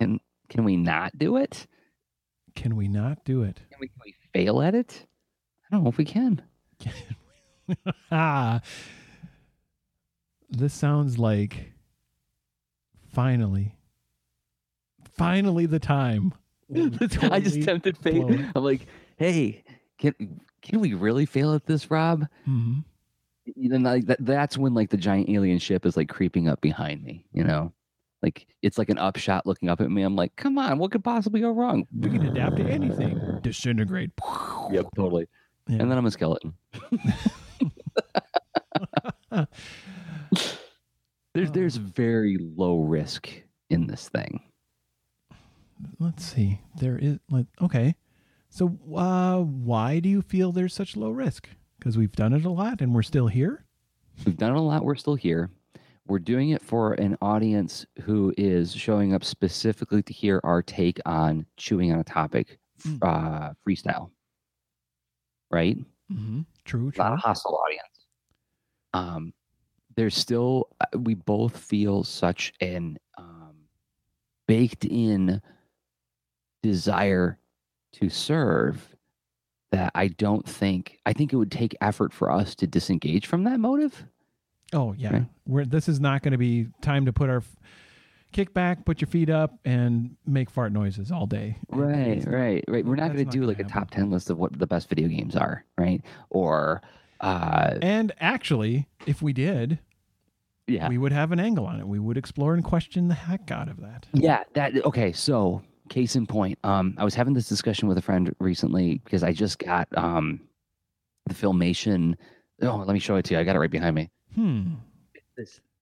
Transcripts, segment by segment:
Can we not do it? Can we not do it? Can we fail at it? I don't know if we can. This sounds like finally the time. I just tempted fate. I'm like, hey, can we really fail at this, Rob? Mm-hmm. Then like that's when like the giant alien ship is like creeping up behind me, you know, like it's like an upshot looking up at me. I'm like, come on, what could possibly go wrong? We can adapt to anything. Disintegrate. Yep, totally. Yeah. And then I'm a skeleton. There's very low risk in this thing. Let's see. There is like, okay. So why do you feel there's such low risk? Because we've done it a lot and we're still here. We've done it a lot. We're still here. We're doing it for an audience who is showing up specifically to hear our take on chewing on a topic, freestyle. Right? Mm-hmm. True. Not a hostile audience. There's still, we both feel such an baked in desire to serve that I think it would take effort for us to disengage from that motive. Oh, yeah. Right? This is not going to be time to put our kick back, put your feet up, and make fart noises all day. Right. We're not going to do like a top 10 list of what the best video games are, right? Or... and actually, if we did... Yeah. We would have an angle on it. We would explore and question the heck out of that. Yeah. Okay. So case in point, I was having this discussion with a friend recently because I just got the Filmation. Oh, let me show it to you. I got it right behind me.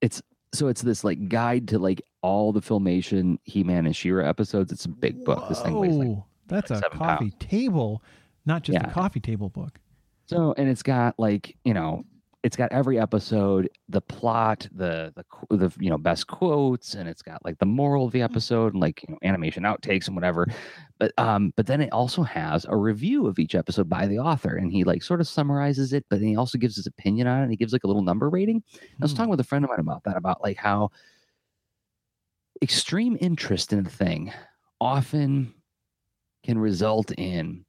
It's this like guide to like all the Filmation He-Man and She-Ra episodes. It's a big book. This thing weighs like that's a coffee table, not just a coffee table book. So, and it's got like, you know, it's got every episode, the plot, the you know, best quotes, and it's got like the moral of the episode and like, you know, animation outtakes and whatever. But then it also has a review of each episode by the author, and he like sort of summarizes it, but then he also gives his opinion on it, and he gives like a little number rating. And I was talking with a friend of mine about that, about like how extreme interest in a thing often can result in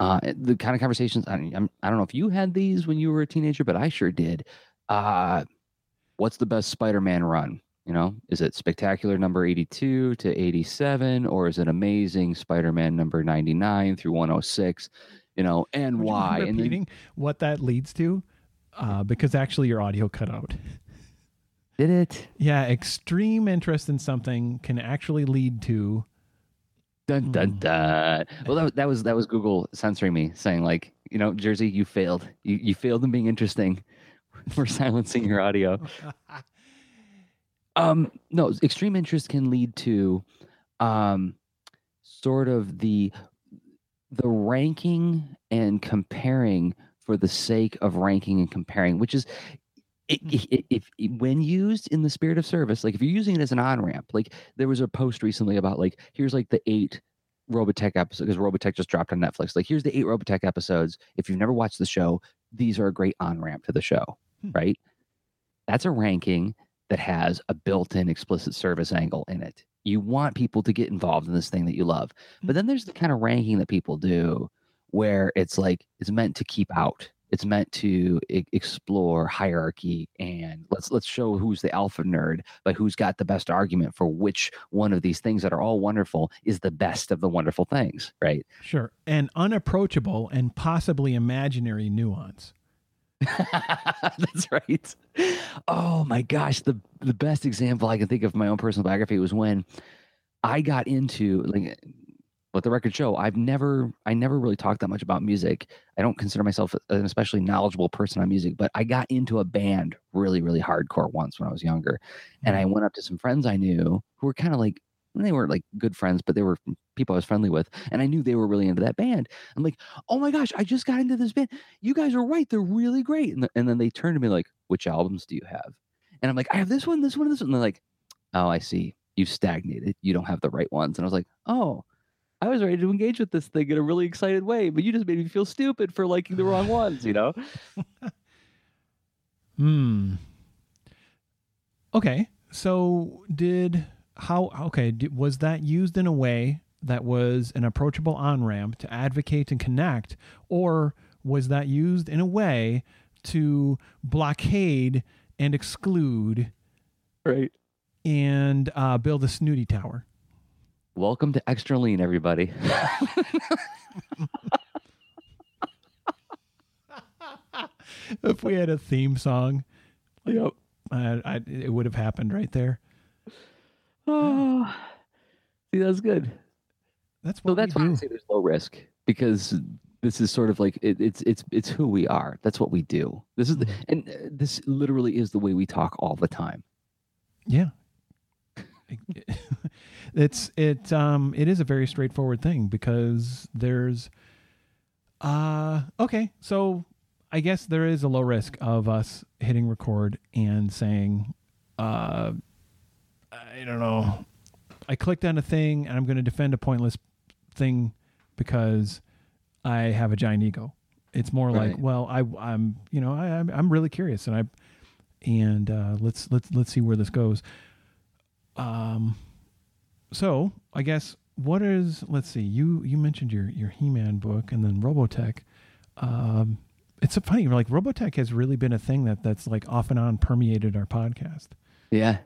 the kind of conversations, I don't know if you had these when you were a teenager, but I sure did. What's the best Spider-Man run? You know, is it spectacular number 82 to 87, or is it amazing Spider-Man number 99 through 106? You know, and why? And repeating what that leads to, because actually your audio cut out. Did it? Yeah, extreme interest in something can actually lead to. Dun, dun, dun. Well, that was Google censoring me, saying like, you know, Jersey, you failed. You failed in being interesting. We're silencing your audio. No, extreme interest can lead to sort of the ranking and comparing for the sake of ranking and comparing, which is if when used in the spirit of service, like if you're using it as an on-ramp, like there was a post recently about like, here's like the 8 Robotech episodes, because Robotech just dropped on Netflix. Like, here's the 8 Robotech episodes. If you've never watched the show, these are a great on-ramp to the show, right? That's a ranking that has a built-in explicit service angle in it. You want people to get involved in this thing that you love. But then there's the kind of ranking that people do where it's like, it's meant to keep out. It's meant to explore hierarchy and let's show who's the alpha nerd, but who's got the best argument for which one of these things that are all wonderful is the best of the wonderful things, right? Sure. An unapproachable and possibly imaginary nuance. That's right. Oh my gosh. The best example I can think of my own personal biography was when I got into like, let the record show, I never really talked that much about music. I don't consider myself an especially knowledgeable person on music, but I got into a band really, really hardcore once when I was younger. And I went up to some friends I knew who were kind of like, they weren't like good friends, but they were people I was friendly with. And I knew they were really into that band. I'm like, oh my gosh, I just got into this band. You guys are right. They're really great. And then they turned to me like, which albums do you have? And I'm like, I have this one, this one, this one. And they're like, oh, I see. You've stagnated. You don't have the right ones. And I was like, oh. I was ready to engage with this thing in a really excited way, but you just made me feel stupid for liking the wrong ones, you know? Okay. So did was that used in a way that was an approachable on-ramp to advocate and connect, or was that used in a way to blockade and exclude, right, and build a snooty tower? Welcome to Extra Lean, everybody. If we had a theme song, yep, it would have happened right there. Oh, see, that's good. That's what that's why I say there's low risk, because this is sort of like it's who we are. That's what we do. This is and this literally is the way we talk all the time. Yeah. It is a very straightforward thing, because there's okay, so I guess there is a low risk of us hitting record and saying I don't know, I clicked on a thing and I'm going to defend a pointless thing because I have a giant ego. It's more right. Like, well, I'm really curious and let's see where this goes. So I guess what is, let's see, you mentioned your He-Man book and then Robotech. It's so funny, like Robotech has really been a thing that's like off and on permeated our podcast. Yeah.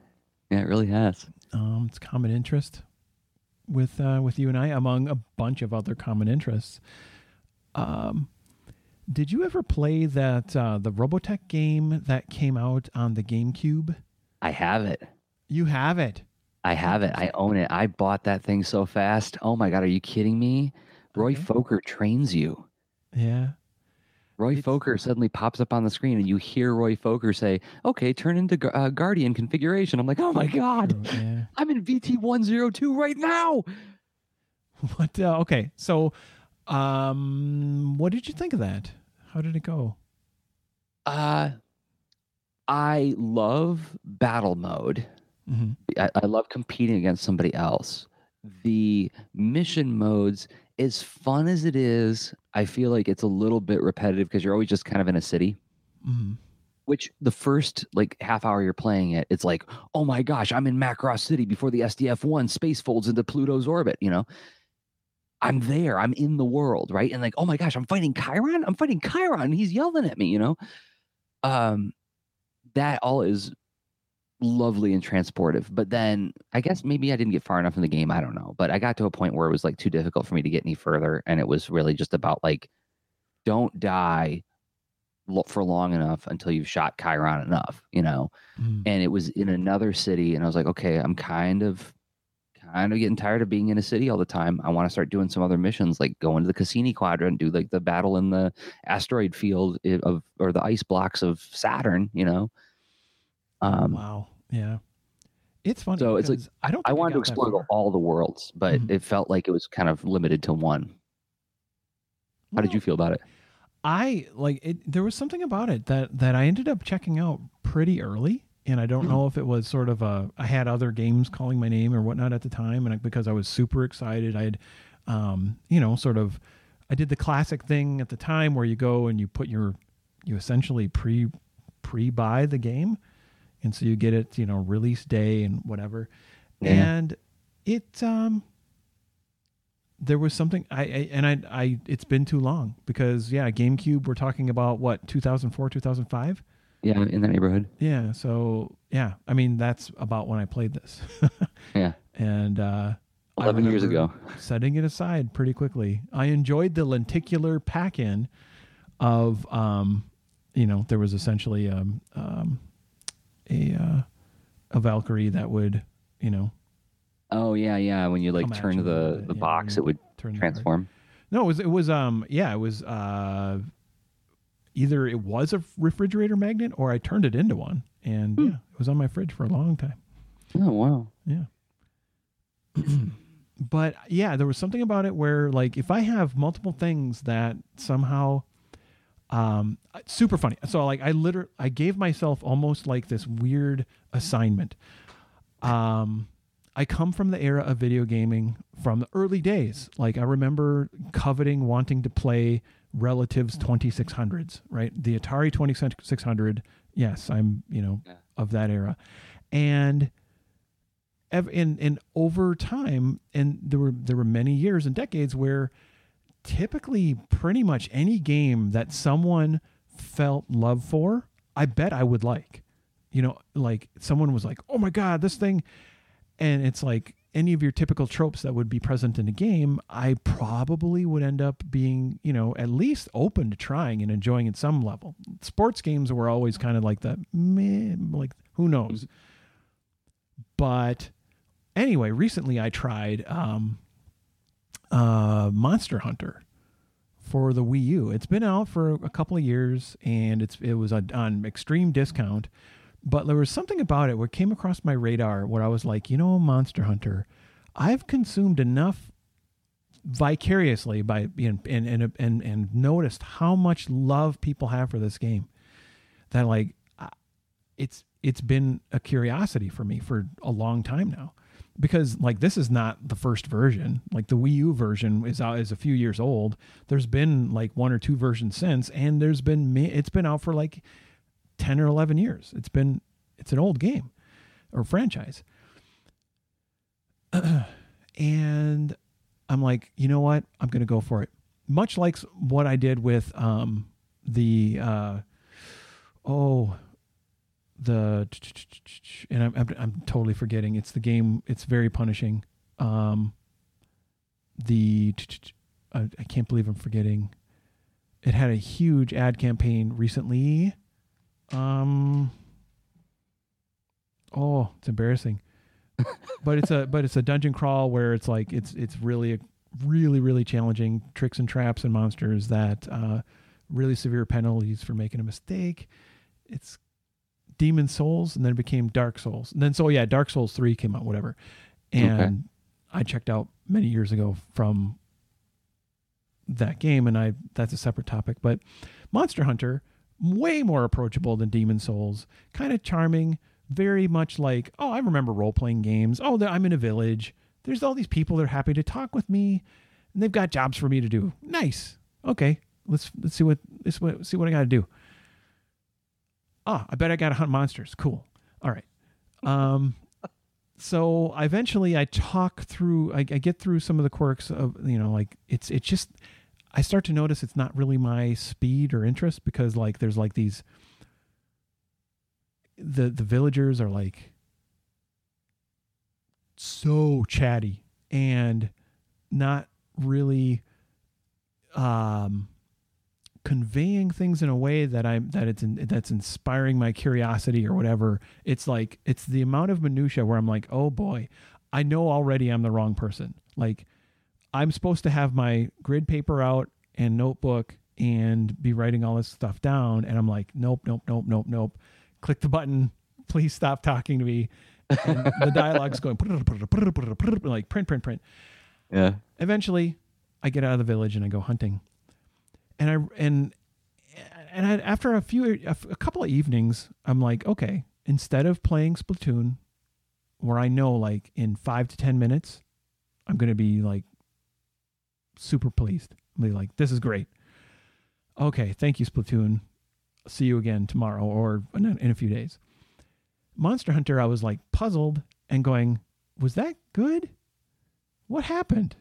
Yeah, it really has. It's common interest with you and I, among a bunch of other common interests. Did you ever play that, the Robotech game that came out on the GameCube? I have it. You have it. I have it. I own it. I bought that thing so fast. Oh my God, are you kidding me? Roy Fokker trains you. Yeah. Roy Fokker suddenly pops up on the screen and you hear Roy Fokker say, okay, turn into Guardian configuration. I'm like, oh my God, yeah. I'm in VT102 right now. What? Okay. So what did you think of that? How did it go? I love battle mode. Mm-hmm. I love competing against somebody else. The mission modes, as fun as it is, I feel like it's a little bit repetitive because you're always just kind of in a city, mm-hmm. which the first like half hour you're playing it, it's like, oh my gosh, I'm in Macross City before the SDF-1 space folds into Pluto's orbit. You know, I'm there, I'm in the world, right? And like, oh my gosh, I'm fighting Chiron. He's yelling at me, you know? That all is lovely and transportive, but then I guess maybe I didn't get far enough in the game, I don't know, but I got to a point where it was like too difficult for me to get any further, and it was really just about like, don't die for long enough until you've shot Chiron enough, you know. And it was in another city, and I was like, okay, I'm kind of getting tired of being in a city all the time. I want to start doing some other missions, like go into the Cassini quadrant, do like the battle in the asteroid field or the ice blocks of Saturn, you know. Wow. Yeah. It's funny. So it's like, I wanted to explore all the worlds, but it felt like it was kind of limited to one. How did you feel about it? I like it. There was something about it that I ended up checking out pretty early. And I don't know if it was sort of I had other games calling my name or whatnot at the time. And because I was super excited, I had, I did the classic thing at the time where you go and you put you essentially pre-buy the game. And so you get it, you know, release day and whatever. Yeah. And it, there was something it's been too long because GameCube, we're talking about what, 2004, 2005? Yeah. In that neighborhood. Yeah. So yeah, I mean, that's about when I played this. Yeah. And, 11 years ago, setting it aside pretty quickly. I enjoyed the lenticular pack in of, there was essentially, a Valkyrie that would, you know. Oh yeah. When you like turn the box, it would transform. No, it was either it was a refrigerator magnet or I turned it into one, and it was on my fridge for a long time. Oh wow. Yeah. But yeah, there was something about it where like if I have multiple things that somehow. Super funny. So like I gave myself almost like this weird assignment. I come from the era of video gaming from the early days. Like I remember coveting, wanting to play relatives' 2600s, right? The Atari 2600. Yes. I'm of that era. And And over time, and there were many years and decades where typically pretty much any game that someone felt love for, I bet I would like. You know, like someone was like, oh my God, this thing. And it's like any of your typical tropes that would be present in a game, I probably would end up being, you know, at least open to trying and enjoying at some level. Sports games were always kind of like that, man, like who knows. But anyway, recently I tried Monster Hunter for the Wii U. It's been out for a couple of years, and it was on extreme discount. But there was something about it where it came across my radar where I was like, you know, Monster Hunter, I've consumed enough vicariously by and noticed how much love people have for this game that like it's been a curiosity for me for a long time now, because like this is not the first version. Like the Wii U version is a few years old. There's been like one or two versions since, and it's been out for like 10 or 11 years. It's an old game or franchise. And I'm like, you know what? I'm going to go for it. Much like what I did with and I'm totally forgetting. It's the game. It's very punishing. I can't believe I'm forgetting. It had a huge ad campaign recently. Oh, it's embarrassing. but it's a dungeon crawl where it's like it's really really really challenging, tricks and traps and monsters that really severe penalties for making a mistake. It's Demon Souls, and then it became Dark Souls. And then Dark Souls 3 came out, whatever. And okay. I checked out many years ago from that game, and that's a separate topic, but Monster Hunter, way more approachable than Demon Souls, kind of charming, very much like, oh, I remember role-playing games. Oh, I'm in a village. There's all these people that are happy to talk with me, and they've got jobs for me to do. Nice. Okay, let's see what I got to do. Ah, I bet I got to hunt monsters. Cool. All right. So eventually I get through some of the quirks of, you know, like it's just, I start to notice it's not really my speed or interest, because like there's like these, the villagers are like so chatty and not really conveying things in a way that's inspiring my curiosity or whatever. It's like, it's the amount of minutia where I'm like, oh boy, I know already I'm the wrong person. Like I'm supposed to have my grid paper out and notebook and be writing all this stuff down. And I'm like, nope. Click the button. Please stop talking to me. And the dialogue's going like print. Yeah. Eventually I get out of the village and I go hunting. And I, after a couple of evenings, I'm like, okay, instead of playing Splatoon, where I know like in 5 to 10 minutes, I'm going to be like super pleased. I'll be like, this is great. Okay, thank you, Splatoon. I'll see you again tomorrow or in a few days. Monster Hunter, I was like puzzled and going, was that good? What happened?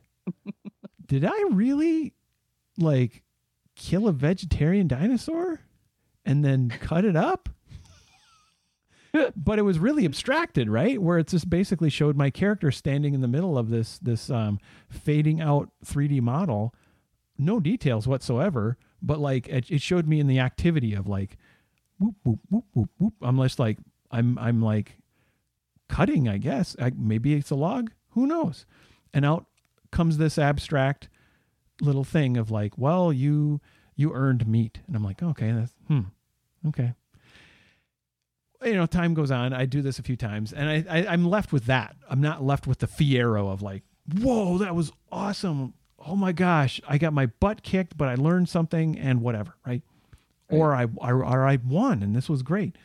Did I really like kill a vegetarian dinosaur and then cut it up? But it was really abstracted, right? Where it just basically showed my character standing in the middle of this fading out 3D model, no details whatsoever, but like it showed me in the activity of like whoop whoop whoop whoop whoop. I'm just like I'm like cutting, I guess. Maybe it's a log, who knows? And out comes this abstract little thing of like, well, you earned meat. And I'm like, okay, that's okay. You know, time goes on. I do this a few times and I'm left with that. I'm not left with the fiero of like, whoa, that was awesome. Oh my gosh. I got my butt kicked, but I learned something and whatever. Right. Or I won and this was great.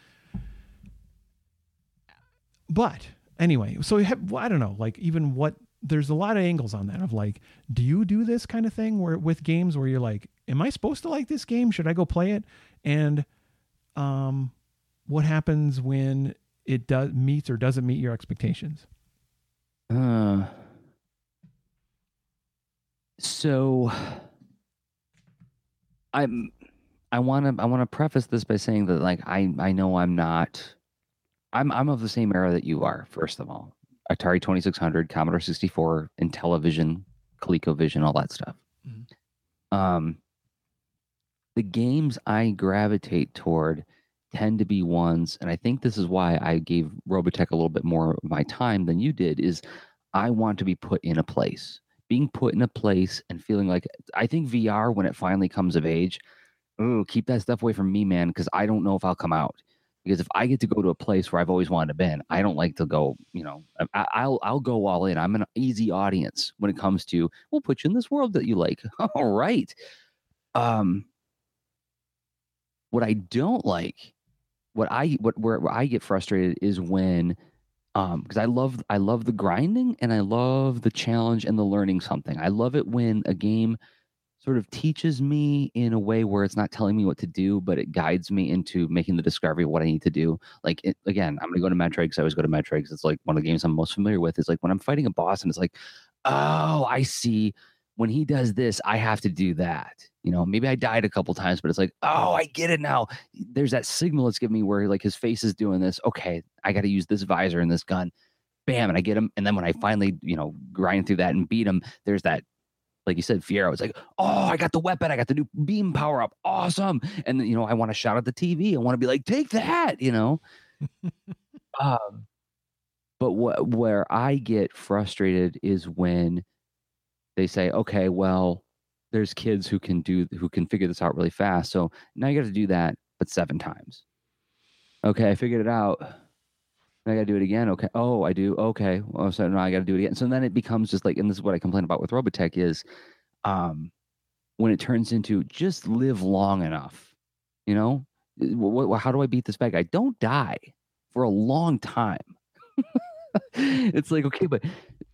But anyway, so I don't know, like even what, there's a lot of angles on that of like, do you do this kind of thing where with games where you're like, am I supposed to like this game? Should I go play it? And, what happens when it meets or doesn't meet your expectations? So I want to preface this by saying that, like, I know I'm not, I'm of the same era that you are. First of all, Atari 2600, Commodore 64, Intellivision, ColecoVision, all that stuff. Mm-hmm. The games I gravitate toward tend to be ones, and I think this is why I gave Robotech a little bit more of my time than you did, is I want to be put in a place. Being put in a place and feeling like, I think VR, when it finally comes of age, keep that stuff away from me, man, because I don't know if I'll come out. Because if I get to go to a place where I've always wanted to be, I don't like to go, you know, I'll go all in. I'm an easy audience when it comes to, we'll put you in this world that you like. All right. What I don't like, where I get frustrated is when, because I love the grinding and I love the challenge and the learning something. I love it when a game sort of teaches me in a way where it's not telling me what to do, but it guides me into making the discovery of what I need to do. Like, again, I'm going to go to Metroid because I always go to Metroid because it's like one of the games I'm most familiar with. Is like when I'm fighting a boss and it's like, oh, I see. When he does this, I have to do that. You know, maybe I died a couple times, but it's like, oh, I get it now. There's that signal it's giving me where like his face is doing this. Okay, I got to use this visor and this gun. Bam, and I get him. And then when I finally, you know, grind through that and beat him, there's that, like you said, Fiero. It's like, oh, I got the weapon. I got the new beam power up. Awesome. And then, you know, I want to shout at the TV. I want to be like, take that, you know. But where I get frustrated is when they say, okay, well, there's kids who can figure this out really fast. So now you got to do that, but 7 times. Okay, I figured it out. I got to do it again. Okay. Oh, I do. Okay. Oh, so now I got to do it again. So then it becomes just like, and this is what I complain about with Robotech is, when it turns into just live long enough, you know, how do I beat this bad guy? Don't die for a long time. It's like, okay, but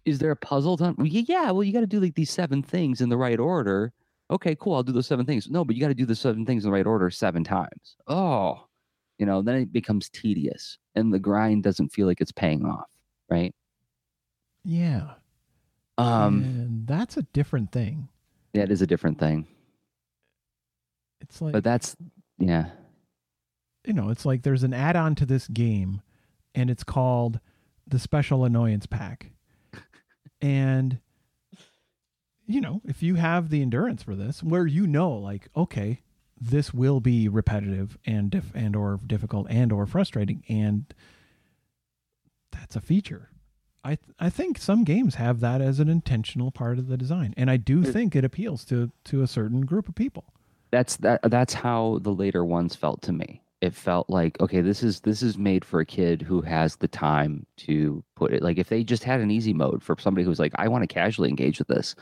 is there a puzzle done? Well, yeah. Well, you got to do like these 7 things in the right order. Okay, cool. I'll do those 7 things. No, but you got to do the 7 things in the right order 7 times. Oh, you know, then it becomes tedious and the grind doesn't feel like it's paying off. Right. Yeah. And that's a different thing. Yeah, it is a different thing. It's like, but that's, yeah. You know, it's like there's an add-on to this game and it's called the Special Annoyance Pack. And, you know, if you have the endurance for this, where, you know, like, okay, this will be repetitive and or difficult and or frustrating, and that's a feature. I think some games have that as an intentional part of the design, and I do think it appeals to a certain group of people. That's how the later ones felt to me. It felt like, okay, this is made for a kid who has the time to put it. Like if they just had an easy mode for somebody who's like, I want to casually engage with this.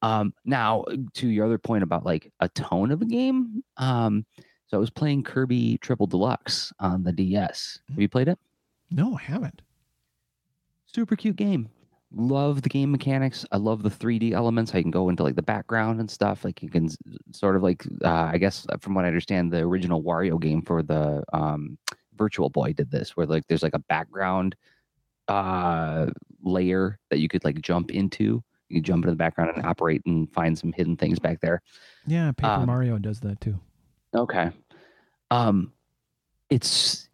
Now to your other point about like a tone of a game. So I was playing Kirby Triple Deluxe on the DS. Have you played it? No, I haven't. Super cute game. Love the game mechanics. I love the 3D elements. I can go into like the background and stuff. Like you can sort of like, I guess from what I understand, the original Wario game for the Virtual Boy did this, where like there's like a background layer that you could like jump into. You jump into the background and operate and find some hidden things back there. Yeah, Paper Mario does that too. Okay. It's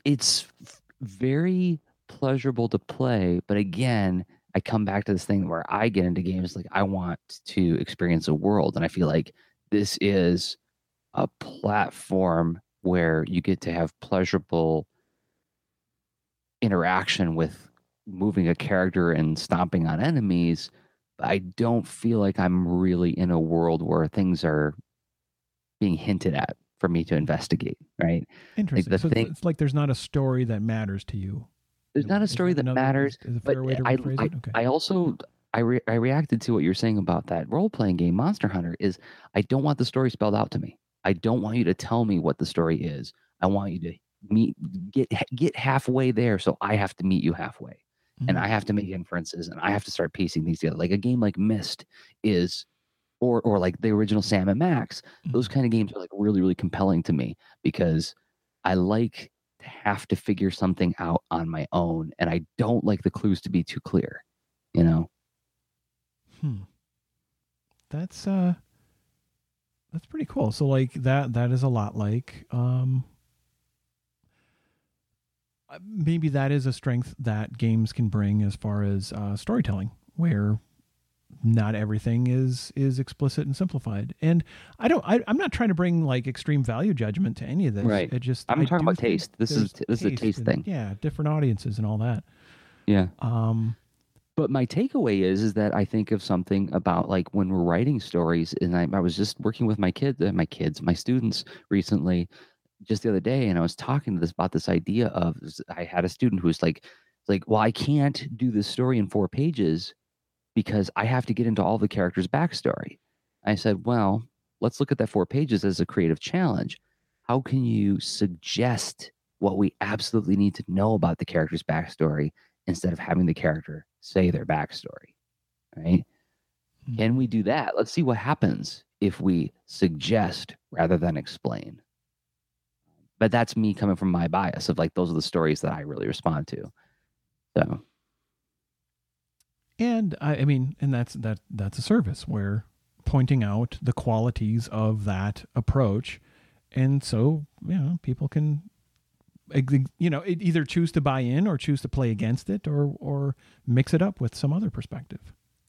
very pleasurable to play, but again, I come back to this thing where I get into games like I want to experience a world, and I feel like this is a platform where you get to have pleasurable interaction with moving a character and stomping on enemies. I don't feel like I'm really in a world where things are being hinted at for me to investigate, right? Interesting. Like it's like there's not a story that matters to you. There's not a story that matters, but I reacted to what you're saying about that role-playing game, Monster Hunter, is I don't want the story spelled out to me. I don't want you to tell me what the story is. I want you to get halfway there, so I have to meet you halfway. And I have to make inferences, and I have to start piecing these together. Like a game like Myst is, or like the original Sam and Max, those kind of games are like really, really compelling to me because I like to have to figure something out on my own, and I don't like the clues to be too clear. you know. That's pretty cool. So like that is a lot like, maybe that is a strength that games can bring as far as storytelling, where not everything is explicit and simplified. And I'm not trying to bring like extreme value judgment to any of this. Right. It just, I'm talking about taste. This is a taste thing. Yeah. Different audiences and all that. Yeah. But my takeaway is that I think of something about like when we're writing stories, and I was just working with my students recently, just the other day, and I was talking to this about this idea of, I had a student who was like, well, I can't do this story in 4 pages because I have to get into all the characters' backstory. I said, well, let's look at that 4 pages as a creative challenge. How can you suggest what we absolutely need to know about the character's backstory instead of having the character say their backstory, right? Mm-hmm. Can we do that? Let's see what happens if we suggest rather than explain. But that's me coming from my bias of like, those are the stories that I really respond to. So. And I mean, that's a service where pointing out the qualities of that approach. And so, you know, people can, you know, either choose to buy in or choose to play against it or mix it up with some other perspective.